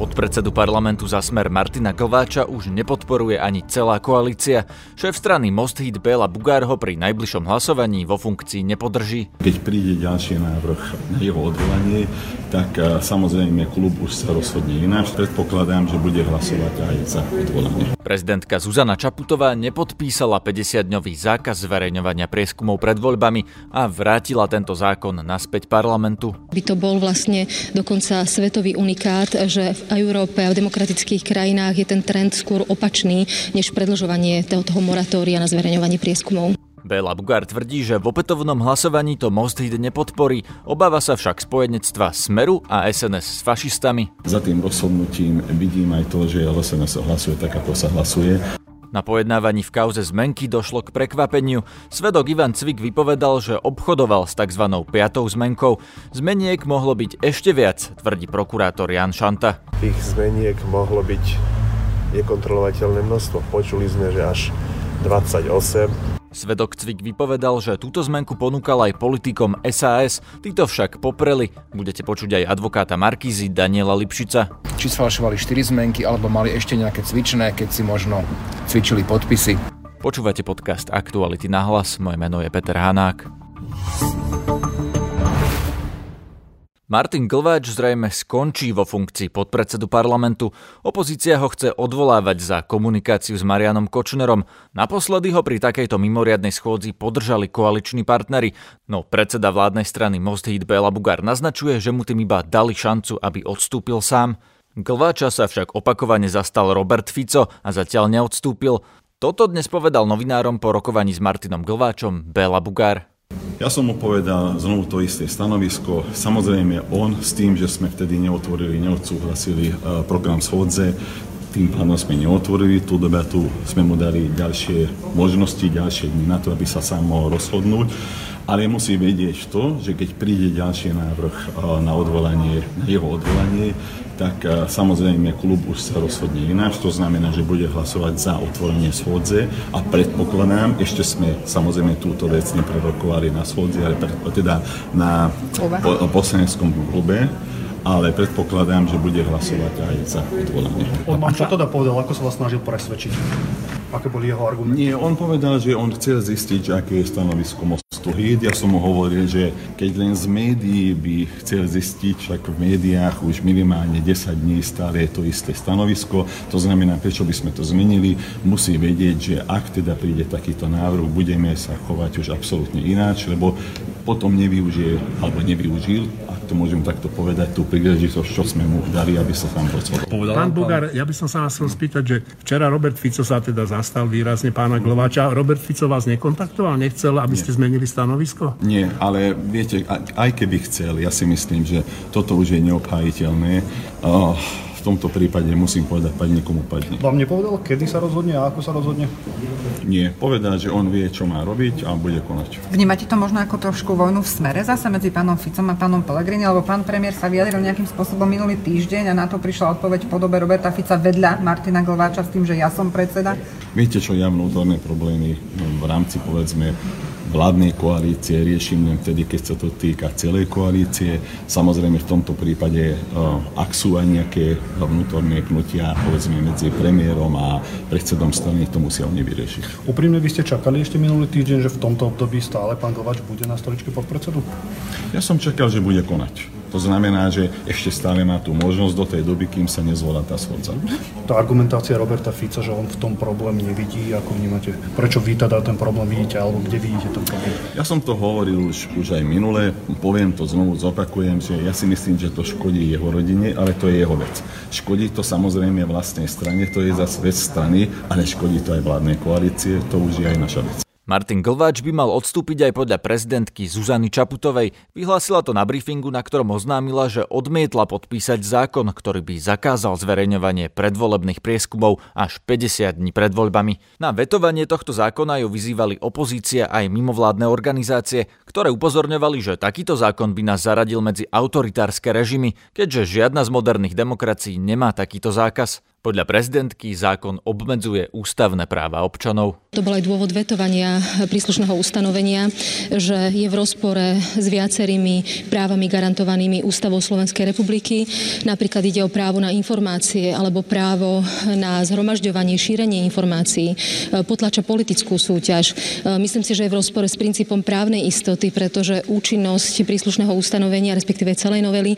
Podpredsedu parlamentu za Smer Martina Glváča už nepodporuje ani celá koalícia. Šéf strany Most-Híd Bela Bugár ho pri najbližšom hlasovaní vo funkcii nepodrží. Keď príde ďalší návrh na jeho odvolanie, tak samozrejme klub už sa rozhodne ináč. Predpokladám, že bude hlasovať aj za odvolanie. Prezidentka Zuzana Čaputová nepodpísala 50-dňový zákaz zverejňovania prieskumov pred voľbami a vrátila tento zákon naspäť parlamentu. By to bol vlastne dokonca svetový unikát, že v Európe a v demokratických krajinách je ten trend skôr opačný, než predĺžovanie toho moratória na zverejňovanie prieskumov. Bela Bugár tvrdí, že v opätovnom hlasovaní to Most-Híd nepodporí, obáva sa však spojenectva Smeru a SNS s fašistami. Za tým rozhodnutím vidím aj to, že SNS hlasuje tak, ako sa hlasuje. Na pojednávaní v kauze zmenky došlo k prekvapeniu. Svedok Ivan Cvik vypovedal, že obchodoval s tzv. Piatou zmenkou. Zmeniek mohlo byť ešte viac, tvrdí prokurátor Ján Šanta. Tých zmeniek mohlo byť nekontrolovateľné množstvo. Počuli sme, že až 28. Svedok Cvik vypovedal, že túto zmenku ponúkal aj politikom SaS, títo však popreli. Budete počuť aj advokáta Markízy Daniela Lipšica. Či sfalšovali 4 zmenky, alebo mali ešte nejaké cvičné, keď si možno cvičili podpisy. Počúvate podcast Aktuality na hlas, moje meno je Peter Hanák. Martin Glváč zrejme skončí vo funkcii podpredsedu parlamentu. Opozícia ho chce odvolávať za komunikáciu s Marianom Kočnerom. Naposledy ho pri takejto mimoriadnej schôdzi podržali koaliční partneri. No predseda vládnej strany Most-Híd Bela Bugár naznačuje, že mu tým iba dali šancu, aby odstúpil sám. Glváča sa však opakovane zastal Robert Fico a zatiaľ neodstúpil. Toto dnes povedal novinárom po rokovaní s Martinom Glváčom Bela Bugár. Ja som mu povedal znovu to isté stanovisko. Samozrejme on s tým, že sme vtedy neodsúhlasili program schôdze, tým pádom sme neotvorili tú debatu, sme mu dali ďalšie možnosti, ďalšie dni na to, aby sa sám mohol rozhodnúť. Ale musí vedieť to, že keď príde ďalší návrh na jeho odvolanie, tak samozrejme klub už sa rozhodne ináč. To znamená, že bude hlasovať za otvorenie schôdze a predpokladám, ešte sme samozrejme túto vec neprerokovali na schôdze, ale teda na poslaneckom klube, ale predpokladám, že bude hlasovať aj za odvolanie. On vám čo teda povedal, ako sa vás snažil presvedčiť? Aké boli jeho argumenty? Nie, on povedal, že on chcel zistiť, aké je stanovisko Most-Híd. Ja som mu hovoril, že keď len z médií by chcel zistiť, tak v médiách už minimálne 10 dní stále je to isté stanovisko. To znamená, prečo by sme to zmenili. Musí vedieť, že ak teda príde takýto návrh, budeme sa chovať už absolútne ináč, lebo potom nevyužil, ak to môžem takto povedať, tú príležitosť, čo sme mu dali, aby sa tam rozhodol. Pán Bugár, ja by som sa vás chcel spýtať, že včera Robert Fico sa teda zastal výrazne pána Glváča. Robert Fico vás nekontaktoval? Nechcel, aby ste zmenili stanovisko? Nie, ale viete, aj keby chcel, ja si myslím, že toto už je neobhájiteľné. V tomto prípade musím povedať, padne komu padne. Vám nepovedal, kedy sa rozhodne a ako sa rozhodne? Nie, povedal, že on vie, čo má robiť a bude konať. Vnímate to možno ako trošku vojnu v Smere zase medzi pánom Ficom a pánom Pellegrini, alebo pán premiér sa vyjadril nejakým spôsobom minulý týždeň a na to prišla odpoveď v podobe Roberta Fica vedľa Martina Glváča s tým, že ja som predseda? Viete čo, ja vnútorné problémy v rámci, povedzme, vládnej koalície riešim len vtedy, keď sa to týka celej koalície. Samozrejme v tomto prípade, ak sú aj nejaké vnútorné pnutia, povedzme medzi premiérom a predsedom strany, to musia oni vyriešiť. Úprimne by ste čakali ešte minulý týždeň, že v tomto období stále pán Glváč bude na stoličke podpredsedu? Ja som čakal, že bude konať. To znamená, že ešte stále má tú možnosť do tej doby, kým sa nezvolá tá schôdza. Tá argumentácia Roberta Fica, že on v tom problém nevidí, ako vnímate, prečo vy teda ten problém vidíte, alebo kde vidíte ten problém? Ja som to hovoril už aj minule, poviem to znovu, zopakujem, že ja si myslím, že to škodí jeho rodine, ale to je jeho vec. Škodí to samozrejme vlastnej strane, to je zase vec strany, ale škodí to aj vládnej koalície, to už je aj naša vec. Martin Glváč by mal odstúpiť aj podľa prezidentky Zuzany Čaputovej. Vyhlásila to na briefingu, na ktorom oznámila, že odmietla podpísať zákon, ktorý by zakázal zverejňovanie predvolebných prieskumov až 50 dní pred voľbami. Na vetovanie tohto zákona ju vyzývali opozícia aj mimovládne organizácie, ktoré upozorňovali, že takýto zákon by nás zaradil medzi autoritárske režimy, keďže žiadna z moderných demokracií nemá takýto zákaz. Podľa prezidentky zákon obmedzuje ústavné práva občanov. To bol aj dôvod vetovania príslušného ustanovenia, že je v rozpore s viacerými právami garantovanými ústavou Slovenskej republiky. Napríklad ide o právo na informácie alebo právo na zhromažďovanie, šírenie informácií, potlača politickú súťaž. Myslím si, že je v rozpore s princípom právnej istoty, pretože účinnosť príslušného ustanovenia, respektíve celej novely,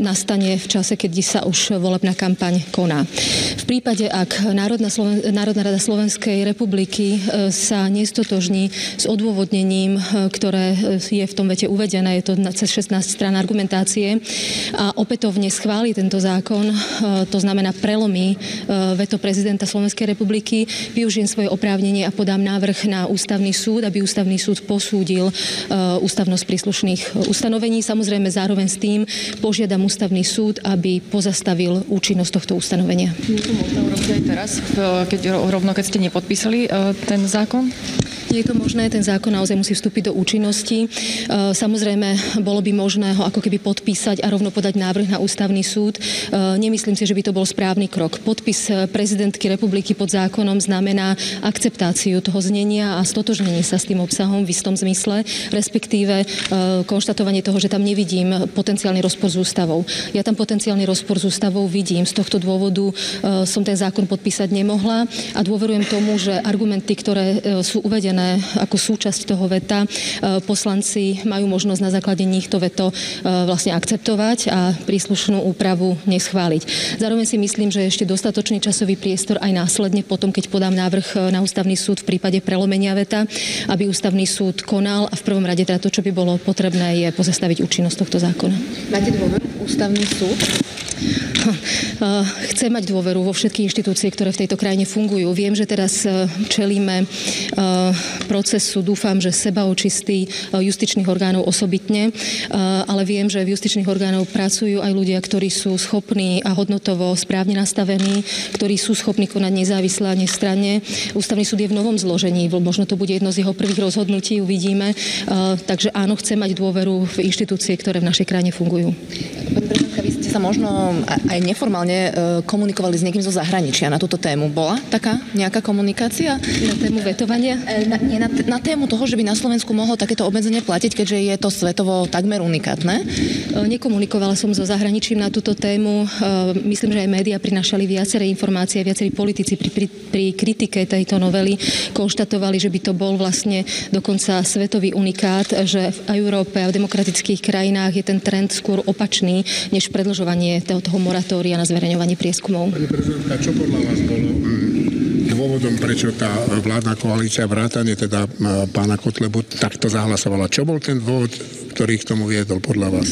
nastane v čase, keď sa už volebná kampaň koná. V prípade, ak Národná rada Slovenskej republiky sa nestotožní s odôvodnením, ktoré je v tom vete uvedené, je to cez 16 strán argumentácie, a opätovne schváli tento zákon, to znamená prelomí veto prezidenta Slovenskej republiky, využijem svoje oprávnenie a podám návrh na ústavný súd, aby ústavný súd posúdil ústavnosť príslušných ustanovení. Samozrejme, zároveň s tým požiadam ústavný súd, aby pozastavil účinnosť tohto ustanovenia. Keď ste nepodpísali ten zákon? Nie je to možné, ten zákon naozaj musí vstúpiť do účinnosti. Samozrejme, bolo by možné ho ako keby podpísať a rovno podať návrh na ústavný súd. Nemyslím si, že by to bol správny krok. Podpis prezidentky republiky pod zákonom znamená akceptáciu toho znenia a stotožnenie sa s tým obsahom v istom zmysle, respektíve konštatovanie toho, že tam nevidím potenciálny rozpor s ústavou. Ja tam potenciálny rozpor s ústavou vidím. Z tohto dôvodu som ten zákon podpísať nemohla a dôverujem tomu, že argumenty, ktoré sú uvedené ako súčasť toho veta, poslanci majú možnosť na základe nich to veto vlastne akceptovať a príslušnú úpravu neschváliť. Zároveň si myslím, že je ešte dostatočný časový priestor aj následne potom, keď podám návrh na ústavný súd v prípade prelomenia veta, aby ústavný súd konal a v prvom rade teda to, čo by bolo potrebné, je pozastaviť účinnosť tohto zákona. Máte dôveru v ústavný súd? Chcem mať dôveru vo všetky inštitúcie, ktoré v tejto krajine fungujú. Viem, že teraz čelíme procesu, dúfam, že sebaočistý justičných orgánov osobitne, ale viem, že v justičných orgánov pracujú aj ľudia, ktorí sú schopní a hodnotovo správne nastavení, ktorí sú schopní konať nezávisle a nestranne. Ústavný súd je v novom zložení, možno to bude jedno z jeho prvých rozhodnutí, uvidíme. Takže áno, chcem mať dôveru v inštitúcie, ktoré v našej krajine fungujú. Vy ste sa možno aj neformálne komunikovali s niekým zo zahraničia na túto tému. Bola taká nejaká komunikácia? Na tému vetovania? Na tému toho, že by na Slovensku mohlo takéto obmedzenie platiť, keďže je to svetovo takmer unikátne? Nekomunikovala som so zahraničím na túto tému. Myslím, že aj médiá prinášali viaceré informácie, viacerí politici pri kritike tejto novely konštatovali, že by to bol vlastne dokonca svetový unikát, že v Európe a v demokratických krajinách je ten trend skôr opačný, než predĺžovanie toho moratória na zverejňovanie prieskumov. Pani prezidentka, čo podľa vás bolo dôvodom, prečo tá vládna koalícia vrátane teda pána Kotlebu takto zahlasovala? Čo bol ten dôvod, ktorý k tomu viedol podľa vás?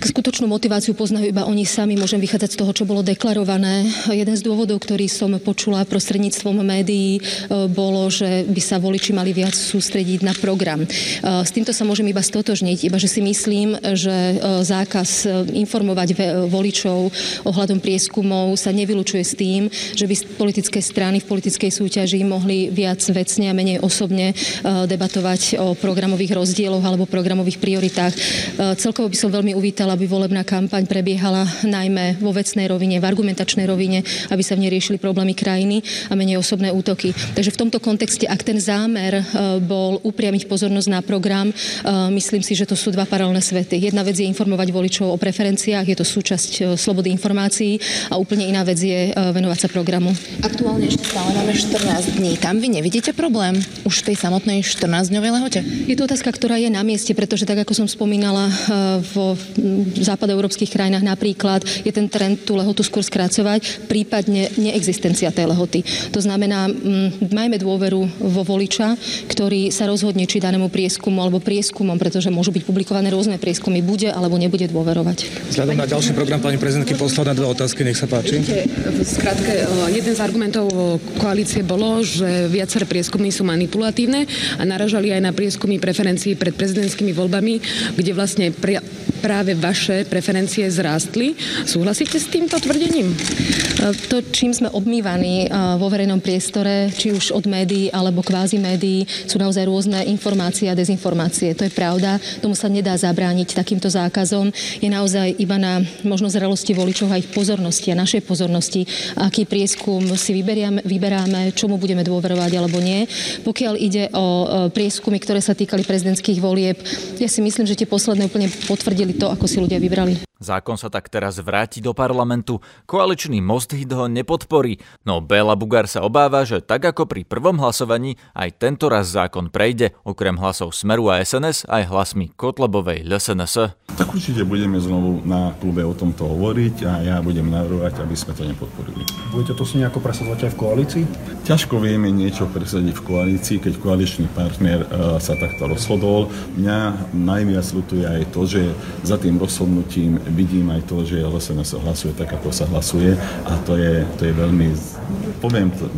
Skutočnú motiváciu poznajú iba oni sami. Môžem vychádzať z toho, čo bolo deklarované. Jeden z dôvodov, ktorý som počula prostredníctvom médií, bolo, že by sa voliči mali viac sústrediť na program. S týmto sa môžem iba stotožniť, iba že si myslím, že zákaz informovať voličov ohľadom prieskumov sa nevylučuje s tým, že by politické strany v politickej súťaži mohli viac vecne a menej osobne debatovať o programových rozdieloch alebo programových prioritách. Celkovo by som veľmi uvítala, aby volebná kampaň prebiehala najmä vo vecnej rovine, v argumentačnej rovine, aby sa v nej riešili problémy krajiny a menej osobné útoky. Takže v tomto kontexte, ak ten zámer bol upriamiť pozornosť na program, myslím si, že to sú dva paralelné svety. Jedna vec je informovať voličov o preferenciách, je to súčasť slobody informácií, a úplne iná vec je venovať sa programu. Aktuálne ešte stále máme 14 dní. Tam vy nevidíte problém už v tej samotnej 14-dňovej lehote? Je to otázka, ktorá je na mieste, pretože tak ako som spomínala, v západoeurópskych krajinách napríklad je ten trend tú lehotu skôr skracovať, prípadne neexistencia tej lehoty. To znamená, majme dôveru vo voliča, ktorý sa rozhodne, či danému prieskumu alebo prieskumom, pretože môžu byť publikované rôzne prieskumy, bude alebo nebude dôverovať. Vzhľadom na ďalší program pani prezidentky, posledné dve otázky, nech sa páči. V skratke, jeden z argumentov koalície bolo, že viaceré prieskumy sú manipulatívne a naražali aj na prieskumy preferencií pred prezidentskými voľbami, kde vlastne práve vaše preferencie zrástli. Súhlasíte s týmto tvrdením? To, čím sme obmývaní vo verejnom priestore, či už od médií alebo kvázi médií, sú naozaj rôzne informácie a dezinformácie. To je pravda, tomu sa nedá zabrániť takýmto zákazom. Je naozaj iba na možnosť zrelosti voličov a ich pozornosti a našej pozornosti, aký prieskum si vyberáme, čomu budeme dôverovať alebo nie. Pokiaľ ide o prieskumy, ktoré sa týkali prezidentských volieb, ja si myslím, že tie posledné úplne potvrdili to, ako si ľudia vybrali. Zákon sa tak teraz vráti do parlamentu. Koaličný Most-Híd ho nepodporí. No Bela Bugár sa obáva, že tak ako pri prvom hlasovaní aj tento raz zákon prejde. Okrem hlasov Smeru a SNS aj hlasmi Kotlebovej ĽSNS. Tak určite budeme znovu na klube o tomto hovoriť a ja budem navrhovať, aby sme to nepodporili. Budete to si nejako presadzovať aj v koalícii? Ťažko vieme niečo presadiť v koalícii, keď koaličný partner sa takto rozhodol. Mňa najviac ľutuje aj to, že za tým rozhodnutím vidím aj to, že SNS hlasuje tak, ako sa hlasuje, a to je veľmi,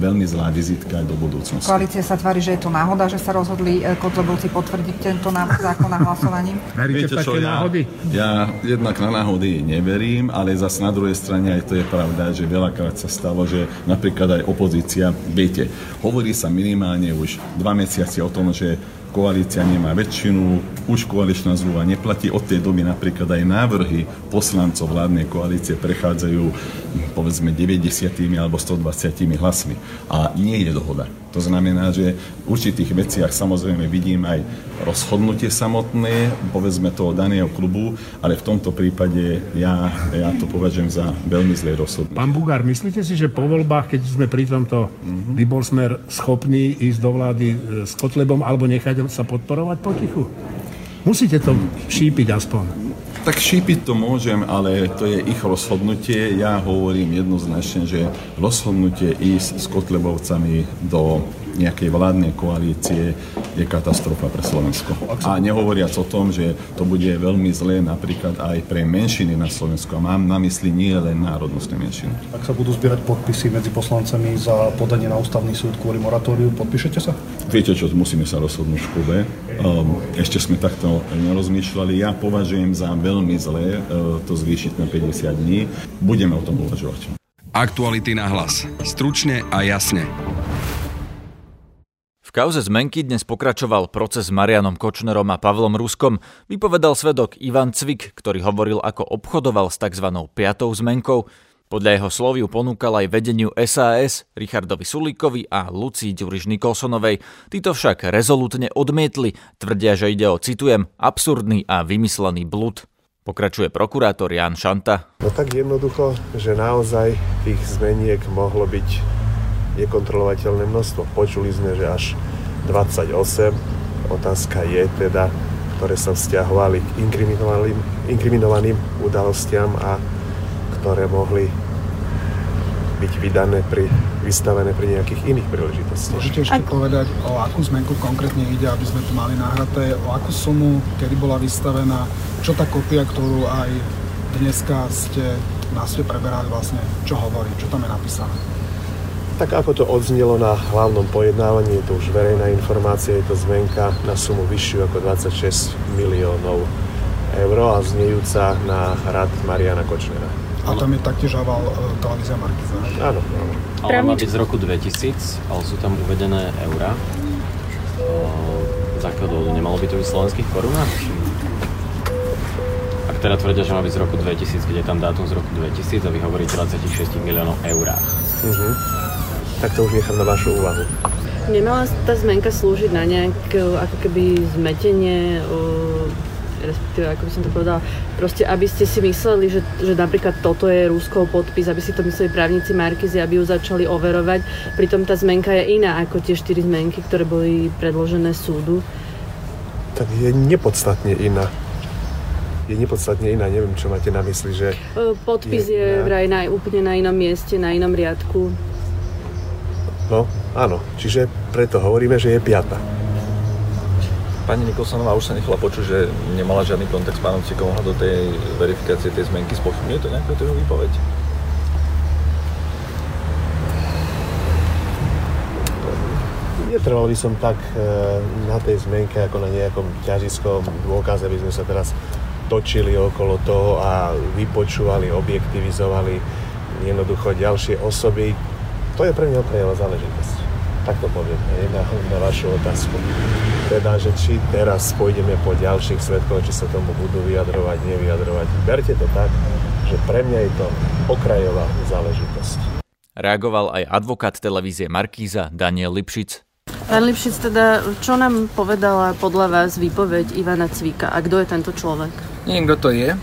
veľmi zlá vizitka do budúcnosti. Koalícia sa tvári, že je to náhoda, že sa rozhodli Kotlebovci potvrdiť tento zákon na hlasovaním. Veríte také náhody? Ja jednak na náhody neverím, ale zas na druhej strane aj to je pravda, že veľakrát sa stalo, že napríklad aj opozícia, viete, hovorí sa minimálne už 2 mesiace o tom, že koalícia nemá väčšinu, už koaličná zmluva neplatí. Od tej doby napríklad aj návrhy poslancov vládnej koalície prechádzajú povedzme 90 alebo 120 hlasmi. A nie je dohoda. To znamená, že v určitých veciach samozrejme vidím aj rozhodnutie samotné, povedzme toho daného klubu, ale v tomto prípade ja to považujem za veľmi zlé rozhodnutie. Pán Bugár, myslíte si, že po voľbách, keď sme pri tomto by bol Smer schopný ísť do vlády s Kotlebom alebo nechať sa podporovať potichu? Musíte to šípiť aspoň. Tak šípiť to môžem, ale to je ich rozhodnutie. Ja hovorím jednoznačne, že rozhodnutie ísť s Kotlebovcami do nejakej vládnej koalície je katastrofa pre Slovensko. A nehovoriac o tom, že to bude veľmi zlé napríklad aj pre menšiny na Slovensku. A mám na mysli nie len národnostné menšiny. Ak sa budú zbierať podpisy medzi poslancami za podanie na ústavný súd kvôli moratóriu, podpíšete sa? Viete čo, musíme sa rozhodnúť v klube. Ešte sme takto nerozmýšľali. Ja považujem za veľmi zlé to zvýšiť na 50 dní. Budeme o tom uvažovať. Aktuality na hlas. Stručne a jasne. V kauze zmenky dnes pokračoval proces s Marianom Kočnerom a Pavlom Ruskom. Vypovedal svedok Ivan Cvik, ktorý hovoril, ako obchodoval s tzv. 5. zmenkou. Podľa jeho slov ju ponúkal aj vedeniu SaS, Richardovi Sulíkovi a Lucii Ďuriš Nikolsonovej. Títo však rezolútne odmietli, tvrdia, že ide o, citujem, absurdný a vymyslený blud. Pokračuje prokurátor Ján Šanta. No tak jednoducho, že naozaj tých zmeniek mohlo byť nekontrolovateľné množstvo. Počuli sme, že až 28. Otázka je teda, ktoré sa vzťahovali k inkriminovaným udalostiam a ktoré mohli byť vystavené pri nejakých iných príležitostiach. Môžete ešte povedať, o akú zmenku konkrétne ide, aby sme to mali nahraté, o akú sumu, kedy bola vystavená, čo tá kopia, ktorú aj dneska ste preberali vlastne, čo hovorí, čo tam je napísané? Tak ako to odznelo na hlavnom pojednávaní, je to už verejná informácia, je to zmenka na sumu vyššiu ako 26 miliónov eur a znejúca na rad Mariana Kočnera. A tam je taktiež aval Televízia Markíza. Áno. Ale má byť z roku 2000, ale sú tam uvedené eurá. Z akého dôvodu? Nemalo by to byť slovenských korunách? Ak teda tvrdia, že má byť z roku 2000, keď je tam dátum z roku 2000 a vy hovoríte 26 miliónov eurách. Tak to už nechám na vašu úvahu. Nemala tá zmenka slúžiť na nejaké ako keby zmetenie, respektíve, ako by som to povedala, proste aby ste si mysleli, že napríklad toto je Ruskov podpis, aby si to mysleli právnici Markízy, aby ju začali overovať. Pritom tá zmenka je iná ako tie 4 zmenky, ktoré boli predložené súdu. Tak je nepodstatne iná. Neviem, čo máte na mysli, že... Podpis je vraj úplne na inom mieste, na inom riadku. No, áno. Čiže preto hovoríme, že je 5. Pani Nikolsonová už sa nechala počuť, že nemala žiadny kontakt s pánom Cvikom do tej verifikácie tej zmenky. Spochybňuje to nejakú jeho výpoveď? Netrval by som tak na tej zmenke, ako na nejakom ťažiskom dôkaze, aby sme sa teraz točili okolo toho a vypočúvali, objektivizovali jednoducho ďalšie osoby. To je pre mňa oprejela záležitosť. Tak to poviem na vašu otázku. Teda, že či teraz pôjdeme po ďalších svedkov, či sa tomu budú vyjadrovať, nevyjadrovať. Berte to tak, že pre mňa je to okrajová záležitosť. Reagoval aj advokát televízie Markíza Daniel Lipšic. Pán Lipšic, teda, čo nám povedala podľa vás výpoveď Ivana Cvika? A kto je tento človek? Neviem, kto to je,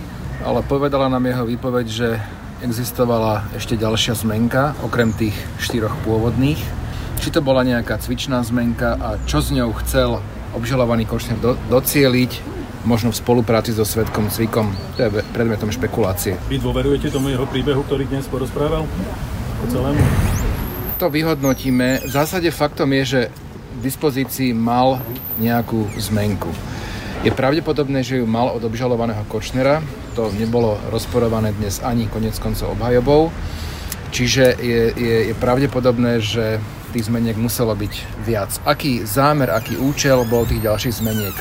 ale povedala nám jeho výpoveď, že existovala ešte ďalšia zmenka, okrem tých 4 pôvodných. Či to bola nejaká cvičná zmenka a čo s ňou chcel obžalovaný Kočner docieliť, možno v spolupráci so svedkom Cvikom, to je predmetom špekulácie. Vy dôverujete tomu jeho príbehu, ktorý dnes porozprával? Po celému? To vyhodnotíme. V zásade faktom je, že v dispozícii mal nejakú zmenku. Je pravdepodobné, že ju mal od obžalovaného Kočnera. To nebolo rozporované dnes ani konec koncov obhajobou. Čiže je pravdepodobné, že tých zmeniek muselo byť viac. Aký zámer, aký účel bol tých ďalších zmeniek,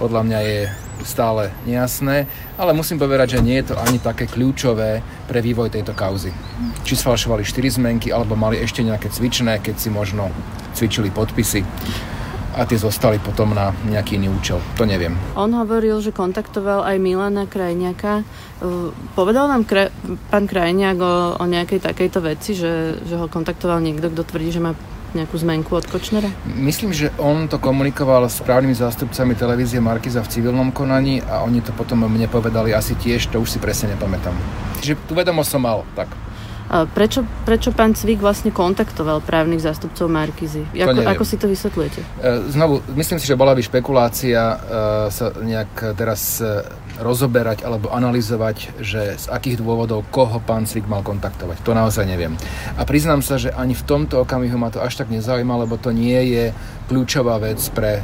podľa mňa je stále nejasné, ale musím povedať, že nie je to ani také kľúčové pre vývoj tejto kauzy. Či sfalšovali 4 zmenky, alebo mali ešte nejaké cvičné, keď si možno cvičili podpisy a tie zostali potom na nejaký iný účel. To neviem. On hovoril, že kontaktoval aj Milana Krajniaka. Povedal nám pán Krajniak o nejakej takejto veci, že ho kontaktoval niekto, kto tvrdí, že má nejakú zmenku od Kočnera? Myslím, že on to komunikoval s právnymi zástupcami televízie Markíza v civilnom konaní a oni to potom mne povedali asi tiež, to už si presne nepamätám. Čiže tú vedomosť som mal, tak. A prečo pán Cvik vlastne kontaktoval právnych zástupcov Markízy? Ako si to vysvetľujete? Znovu, myslím si, že bola by špekulácia sa nejak teraz rozoberať alebo analyzovať, že z akých dôvodov koho pán Cvik mal kontaktovať. To naozaj neviem. A priznám sa, že ani v tomto okamihu ma to až tak nezaujíma, lebo to nie je kľúčová vec pre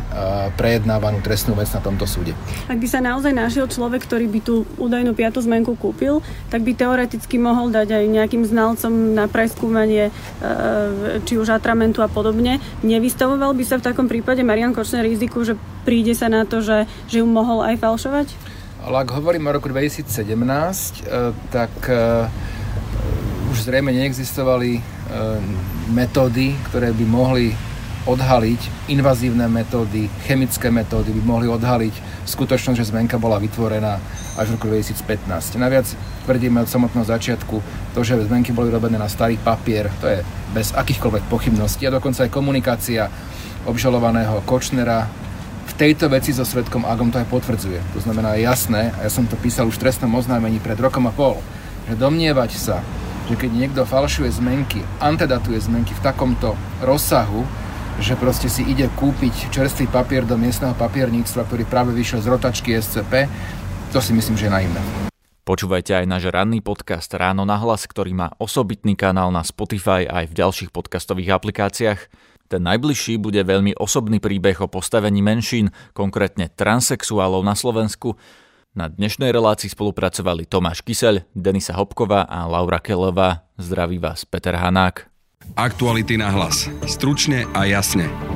prejednávanú trestnú vec na tomto súde. Ak by sa naozaj našiel človek, ktorý by tú údajnú 5. zmenku kúpil, tak by teoreticky mohol dať aj nejakým znalcom na preskúmanie či už atramentu a podobne. Nevystavoval by sa v takom prípade Marian Kočner riziku, že príde sa na to, že ju mohol aj falšovať? Ale ak hovorím o roku 2017, tak už zrejme neexistovali metódy, ktoré by mohli odhaliť, invazívne metódy, chemické metódy by mohli odhaliť skutočnosť, že zmenka bola vytvorená až v roku 2015. Naviac tvrdíme od samotného začiatku to, že zmenky boli robené na starý papier, to je bez akýchkoľvek pochybností a dokonca aj komunikácia obžalovaného Kočnera v tejto veci so svedkom Agom to aj potvrdzuje. To znamená, je jasné, a ja som to písal už v trestnom oznámení pred 1.5 rokov, že domnievať sa, že keď niekto falšuje zmenky, antedatuje zmenky v takomto rozsahu, že proste si ide kúpiť čerstvý papier do miestneho papierníctva, ktorý práve vyšiel z rotačky SCP, to si myslím, že je naivné. Počúvajte aj náš ranný podcast Ráno na hlas, ktorý má osobitný kanál na Spotify aj v ďalších podcastových aplikáciách. Ten najbližší bude veľmi osobný príbeh o postavení menšín, konkrétne transsexuálov na Slovensku. Na dnešnej relácii spolupracovali Tomáš Kysel, Denisa Hopková a Laura Kelová. Zdraví vás Peter Hanák. Aktuality na hlas. Stručne a jasne.